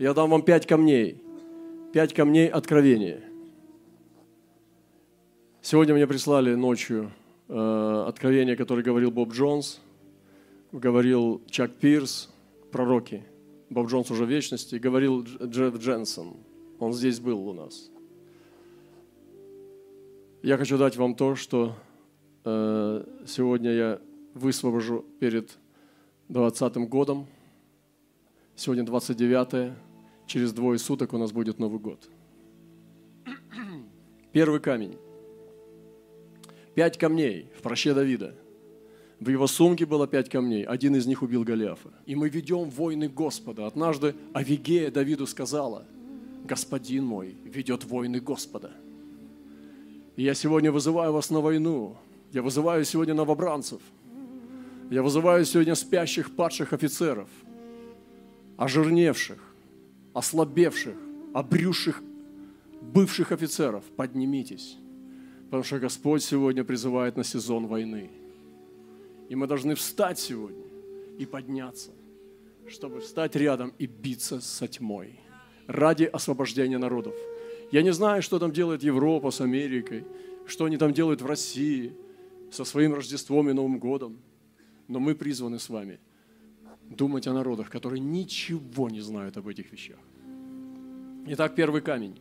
Я дам вам 5 камней. 5 камней откровения. Сегодня мне прислали ночью откровение, которое говорил Боб Джонс, говорил Чак Пирс, пророки. Боб Джонс уже в вечности, говорил Джефф Дженсен. Он здесь был у нас. Я хочу дать вам то, что сегодня я высвобожу перед 20-м годом. Сегодня 29-е. Через 2 суток у нас будет Новый год. Первый камень. 5 камней в проще Давида. В его сумке было 5 камней. Один из них убил Голиафа. И мы ведем войны Господа. Однажды Авигея Давиду сказала: «Господин мой ведет войны Господа». И я сегодня вызываю вас на войну. Я вызываю сегодня новобранцев. Я вызываю сегодня спящих, падших офицеров, ожирневших, ослабевших, обрюзших, бывших офицеров. Поднимитесь, потому что Господь сегодня призывает на сезон войны. И мы должны встать сегодня и подняться, чтобы встать рядом и биться со тьмой ради освобождения народов. Я не знаю, что там делает Европа с Америкой, что они там делают в России со своим Рождеством и Новым годом, но мы призваны с вами думать о народах, которые ничего не знают об этих вещах. Итак, первый камень.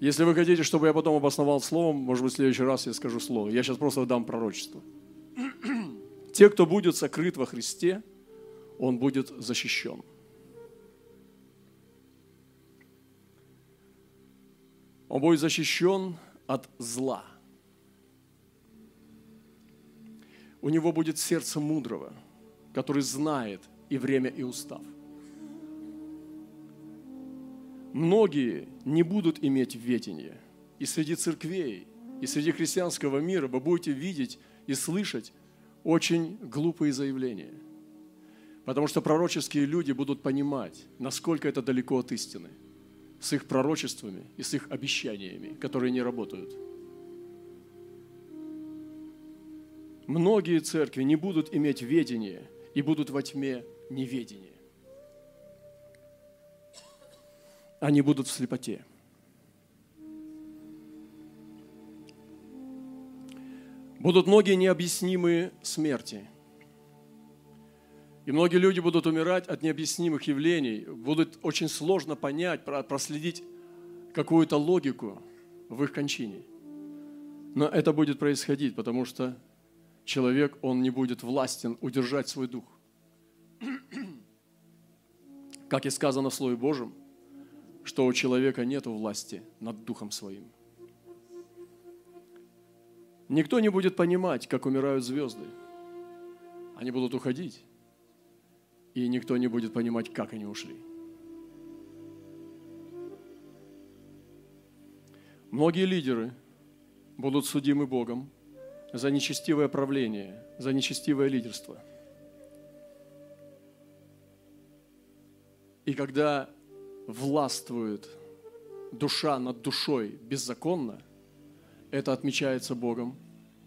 Если вы хотите, чтобы я потом обосновал словом, может быть, в следующий раз я скажу слово. Я сейчас просто дам пророчество. Те, кто будет сокрыт во Христе, он будет защищен. Он будет защищен от зла. У него будет сердце мудрого, который знает и время, и устав. Многие не будут иметь ветенье. И среди церквей, и среди христианского мира вы будете видеть и слышать очень глупые заявления. Потому что пророческие люди будут понимать, насколько это далеко от истины, с их пророчествами и с их обещаниями, которые не работают. Многие церкви не будут иметь ведения и будут во тьме неведения. Они будут в слепоте. Будут многие необъяснимые смерти. И многие люди будут умирать от необъяснимых явлений. Будет очень сложно понять, проследить какую-то логику в их кончине. Но это будет происходить, потому что человек, он не будет властен удержать свой дух. Как и сказано в Слове Божьем, что у человека нет власти над духом своим. Никто не будет понимать, как умирают звезды. Они будут уходить, и никто не будет понимать, как они ушли. Многие лидеры будут судимы Богом за нечестивое правление, за нечестивое лидерство. И когда властвует душа над душой беззаконно, это отмечается Богом,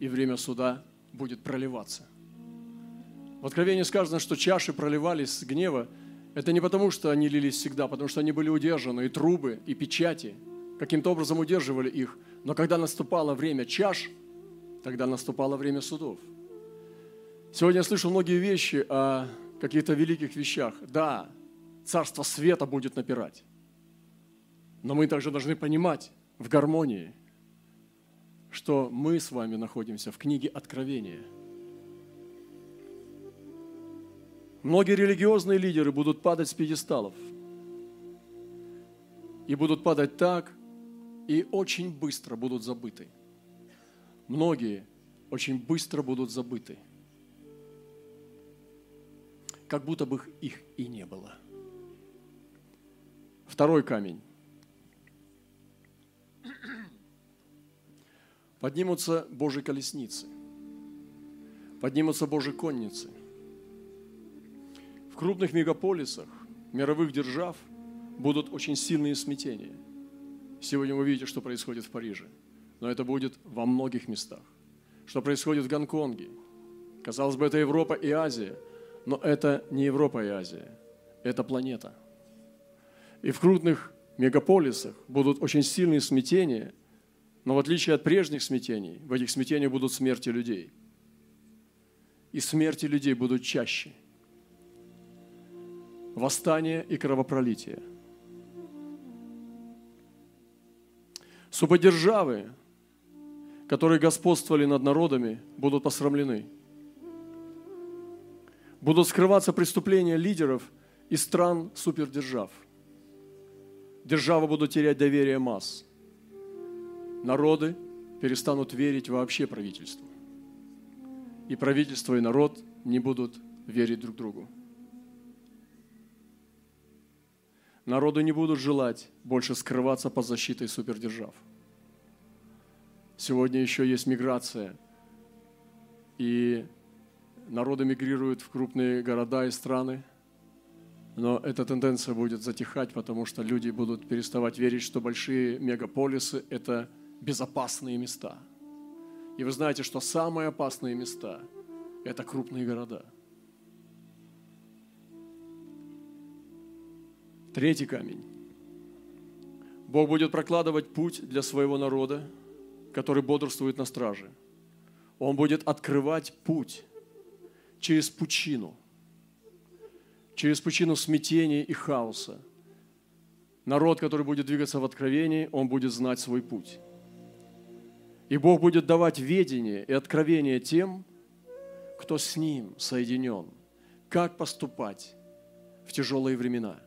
и время суда будет проливаться. В Откровении сказано, что чаши проливались с гнева. Это не потому, что они лились всегда, потому что они были удержаны, и трубы, и печати каким-то образом удерживали их. Но когда наступало время чаш, тогда наступало время судов. Сегодня я слышу многие вещи о каких-то великих вещах. Да, Царство Света будет напирать. Но мы также должны понимать в гармонии, что мы с вами находимся в книге Откровения. Многие религиозные лидеры будут падать с пьедесталов. И будут падать так, и очень быстро будут забыты. Многие очень быстро будут забыты, как будто бы их и не было. Второй камень. Поднимутся Божьи колесницы, поднимутся Божьи конницы. В крупных мегаполисах мировых держав будут очень сильные смятения. Сегодня вы видите, что происходит в Париже. Но это будет во многих местах. Что происходит в Гонконге? Казалось бы, это Европа и Азия. Но это не Европа и Азия, это планета. И в крупных мегаполисах будут очень сильные смятения, но в отличие от прежних смятений, в этих смятениях будут смерти людей. И смерти людей будут чаще. Восстание и кровопролитие. Субодержавы, которые господствовали над народами, будут посрамлены. Будут скрываться преступления лидеров и стран супердержав. Державы будут терять доверие масс. Народы перестанут верить вообще правительству. И правительство, и народ не будут верить друг другу. Народы не будут желать больше скрываться под защитой супердержав. Сегодня еще есть миграция, и народы мигрируют в крупные города и страны, но эта тенденция будет затихать, потому что люди будут переставать верить, что большие мегаполисы – это безопасные места. И вы знаете, что самые опасные места – это крупные города. Третий камень. Бог будет прокладывать путь для своего народа, который бодрствует на страже. Он будет открывать путь через пучину смятения и хаоса. Народ, который будет двигаться в откровении, он будет знать свой путь. И Бог будет давать ведение и откровение тем, кто с Ним соединен, как поступать в тяжелые времена.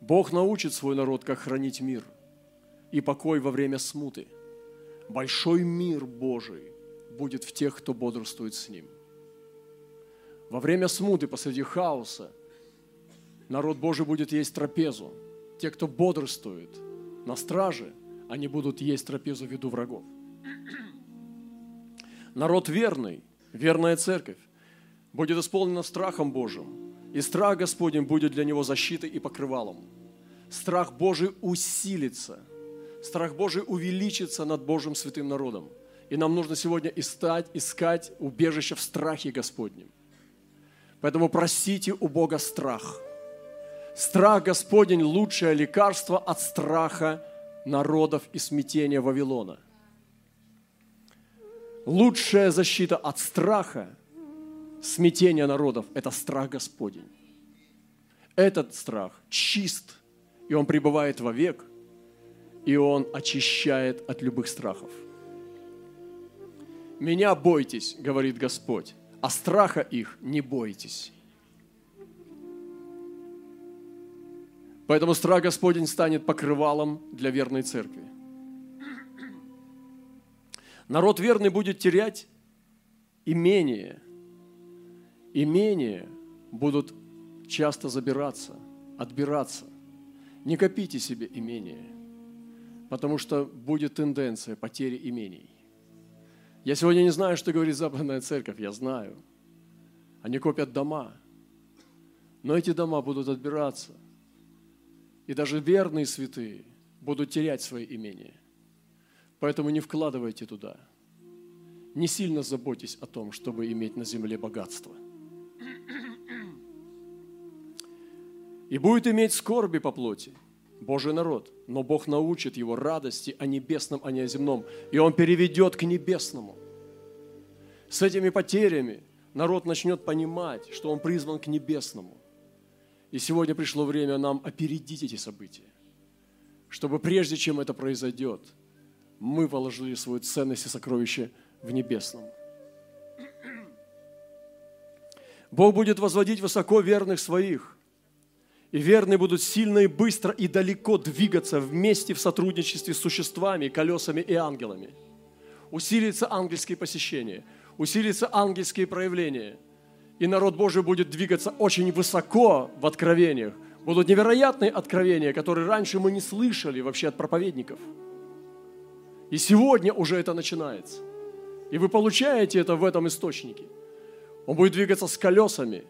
Бог научит свой народ, как хранить мир и покой во время смуты. Большой мир Божий будет в тех, кто бодрствует с Ним. Во время смуты, посреди хаоса, народ Божий будет есть трапезу. Те, кто бодрствует на страже, они будут есть трапезу в виду врагов. Народ верный, верная церковь, будет исполнена страхом Божьим. И страх Господень будет для него защитой и покрывалом. Страх Божий усилится. Страх Божий увеличится над Божьим святым народом. И нам нужно сегодня искать убежище в страхе Господнем. Поэтому просите у Бога страх. Страх Господень – лучшее лекарство от страха народов и смятения Вавилона. Лучшая защита от страха, смятение народов – это страх Господень. Этот страх чист, и он пребывает вовек, и он очищает от любых страхов. «Меня бойтесь, – говорит Господь, – а страха их не бойтесь». Поэтому страх Господень станет покрывалом для верной церкви. Народ верный будет терять имение. Имения будут часто забираться, отбираться. Не копите себе имения, потому что будет тенденция потери имений. Я сегодня не знаю, что говорит Западная Церковь, я знаю. Они копят дома, но эти дома будут отбираться. И даже верные святые будут терять свои имения. Поэтому не вкладывайте туда. Не сильно заботьтесь о том, чтобы иметь на земле богатство. И будет иметь скорби по плоти Божий народ, но Бог научит его радости о небесном, а не о земном, и он переведет к небесному. С этими потерями народ начнет понимать, что он призван к небесному. И сегодня пришло время нам опередить эти события, чтобы прежде чем это произойдет, мы положили свою ценность и сокровище в небесном. Бог будет возводить высоко верных своих, и верные будут сильно и быстро и далеко двигаться вместе в сотрудничестве с существами, колесами и ангелами. Усилится ангельские посещения, усилится ангельские проявления. И народ Божий будет двигаться очень высоко в откровениях. Будут невероятные откровения, которые раньше мы не слышали вообще от проповедников. И сегодня уже это начинается. И вы получаете это в этом источнике. Он будет двигаться с колесами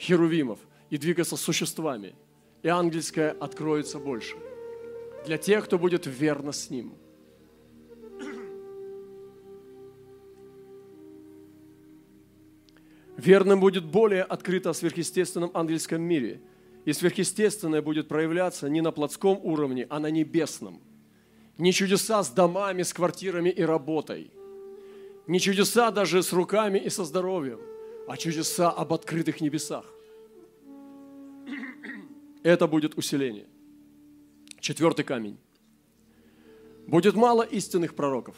херувимов, и двигаться с существами, и ангельское откроется больше для тех, кто будет верно с Ним. Верным будет более открыто в сверхъестественном ангельском мире. И сверхъестественное будет проявляться не на плотском уровне, а на небесном. Не чудеса с домами, с квартирами и работой. Не чудеса даже с руками и со здоровьем, а чудеса об открытых небесах. Это будет усиление. 4-й камень. Будет мало истинных пророков.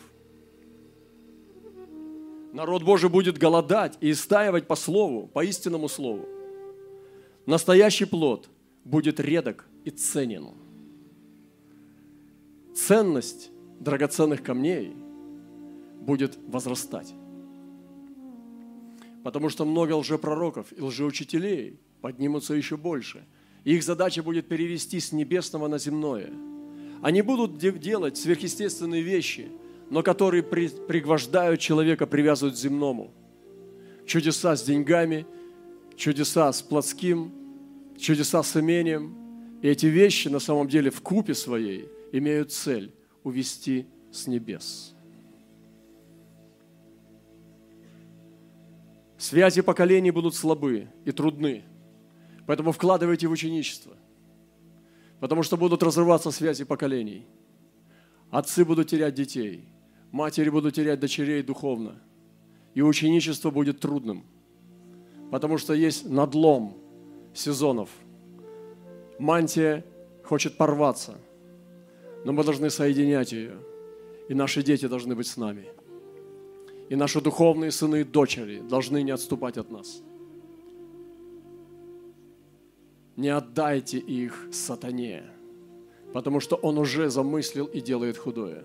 Народ Божий будет голодать и истаивать по слову, по истинному слову. Настоящий плод будет редок и ценен. Ценность драгоценных камней будет возрастать. Потому что много лжепророков и лжеучителей поднимутся еще больше. И их задача будет перевести с небесного на земное. Они будут делать сверхъестественные вещи, но которые пригвождают человека, привязывают к земному. Чудеса с деньгами, чудеса с плотским, чудеса с имением. И эти вещи на самом деле в купе своей имеют цель – увести с небес. Связи поколений будут слабы и трудны, поэтому вкладывайте в ученичество, потому что будут разрываться связи поколений. Отцы будут терять детей, матери будут терять дочерей духовно, и ученичество будет трудным, потому что есть надлом сезонов. Мантия хочет порваться, но мы должны соединять ее, и наши дети должны быть с нами. И наши духовные сыны и дочери должны не отступать от нас. Не отдайте их сатане, потому что он уже замыслил и делает худое.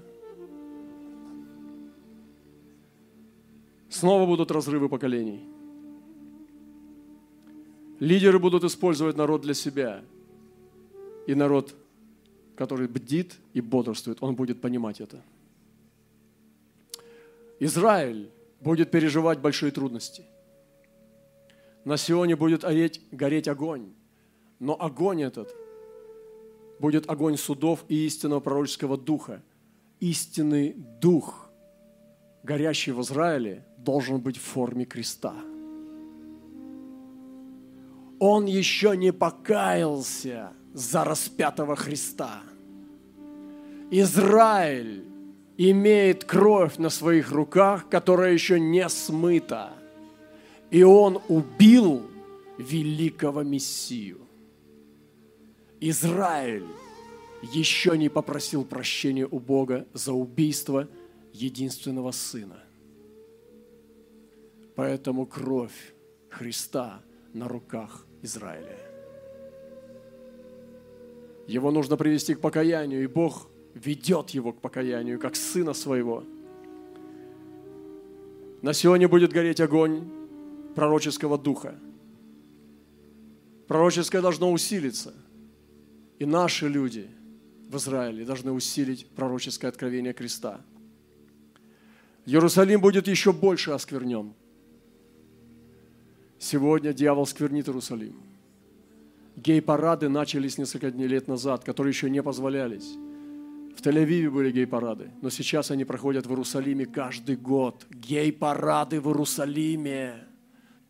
Снова будут разрывы поколений. Лидеры будут использовать народ для себя. И народ, который бдит и бодрствует, он будет понимать это. Израиль будет переживать большие трудности. На Сионе будет гореть огонь, но огонь этот будет огонь судов и истинного пророческого духа. Истинный дух, горящий в Израиле, должен быть в форме креста. Он еще не покаялся за распятого Христа. Израиль имеет кровь на своих руках, которая еще не смыта. И он убил великого Мессию. Израиль еще не попросил прощения у Бога за убийство единственного сына. Поэтому кровь Христа на руках Израиля. Его нужно привести к покаянию, и Бог ведет его к покаянию, как сына своего. На Сионе будет гореть огонь пророческого духа. Пророческое должно усилиться. И наши люди в Израиле должны усилить пророческое откровение креста. Иерусалим будет еще больше осквернен. Сегодня дьявол сквернит Иерусалим. Гей-парады начались несколько дней лет назад, которые еще не позволялись. В Тель-Авиве были гей-парады, но сейчас они проходят в Иерусалиме каждый год. Гей-парады в Иерусалиме.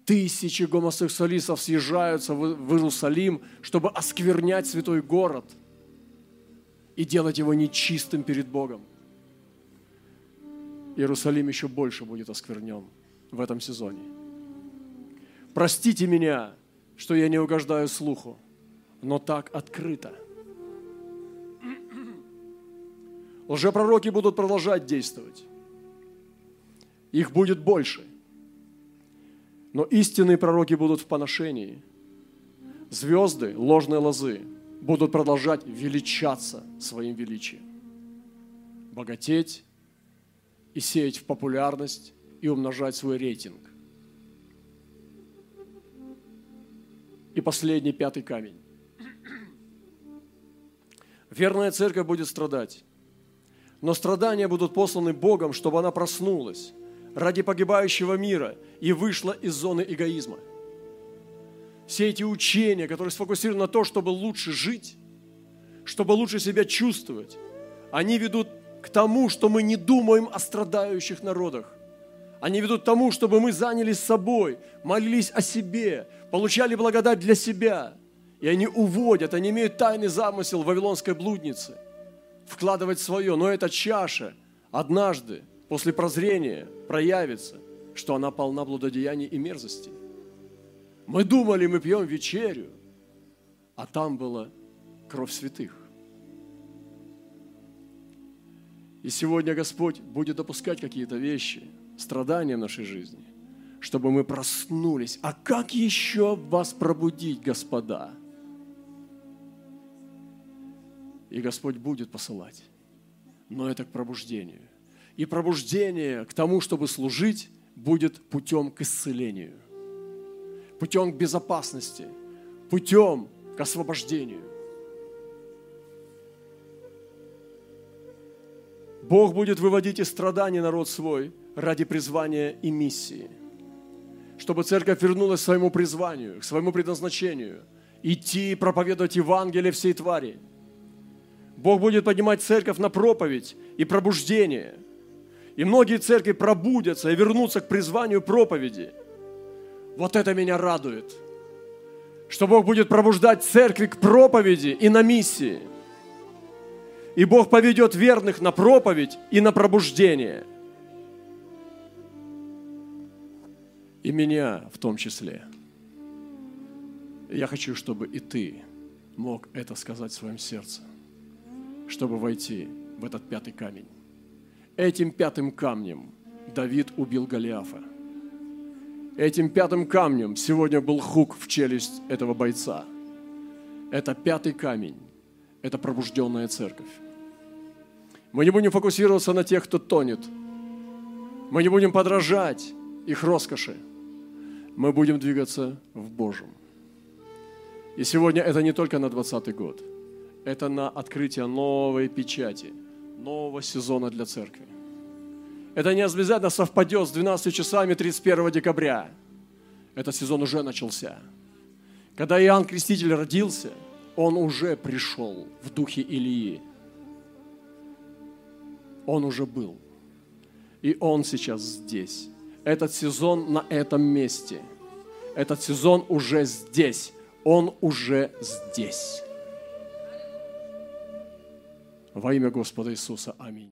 Тысячи гомосексуалистов съезжаются в Иерусалим, чтобы осквернять святой город и делать его нечистым перед Богом. Иерусалим еще больше будет осквернен в этом сезоне. Простите меня, что я не угождаю слуху, но так открыто. Лжепророки будут продолжать действовать. Их будет больше. Но истинные пророки будут в поношении. Звезды, ложные лозы будут продолжать величаться своим величием. Богатеть и сеять в популярность и умножать свой рейтинг. И последний, 5-й камень. Верная церковь будет страдать. Но страдания будут посланы Богом, чтобы она проснулась ради погибающего мира и вышла из зоны эгоизма. Все эти учения, которые сфокусированы на том, чтобы лучше жить, чтобы лучше себя чувствовать, они ведут к тому, что мы не думаем о страдающих народах. Они ведут к тому, чтобы мы занялись собой, молились о себе, получали благодать для себя. И они уводят, они имеют тайный замысел вавилонской блудницы. Вкладывать свое, но эта чаша однажды, после прозрения, проявится, что она полна блудодеяний и мерзостей. Мы думали, мы пьем вечерю, а там была кровь святых. И сегодня Господь будет допускать какие-то вещи, страдания в нашей жизни, чтобы мы проснулись. А как еще вас пробудить, господа? И Господь будет посылать. Но это к пробуждению. И пробуждение к тому, чтобы служить, будет путем к исцелению, путем к безопасности, путем к освобождению. Бог будет выводить из страданий народ свой ради призвания и миссии, чтобы церковь вернулась к своему призванию, к своему предназначению, идти и проповедовать Евангелие всей твари. Бог будет поднимать церковь на проповедь и пробуждение. И многие церкви пробудятся и вернутся к призванию проповеди. Вот это меня радует, что Бог будет пробуждать церкви к проповеди и на миссии. И Бог поведет верных на проповедь и на пробуждение. И меня в том числе. Я хочу, чтобы и ты мог это сказать в своем сердце, чтобы войти в этот пятый камень. Этим пятым камнем Давид убил Голиафа. Этим пятым камнем сегодня был хук в челюсть этого бойца. Это пятый камень. Это пробужденная церковь. Мы не будем фокусироваться на тех, кто тонет. Мы не будем подражать их роскоши. Мы будем двигаться в Божьем. И сегодня это не только на 20-й год. Это на открытие новой печати, нового сезона для церкви. Это не обязательно совпадет с 12 часами 31 декабря. Этот сезон уже начался. Когда Иоанн Креститель родился, он уже пришел в духе Илии. Он уже был. И он сейчас здесь. Этот сезон на этом месте. Этот сезон уже здесь. Он уже здесь. Во имя Господа Иисуса. Аминь.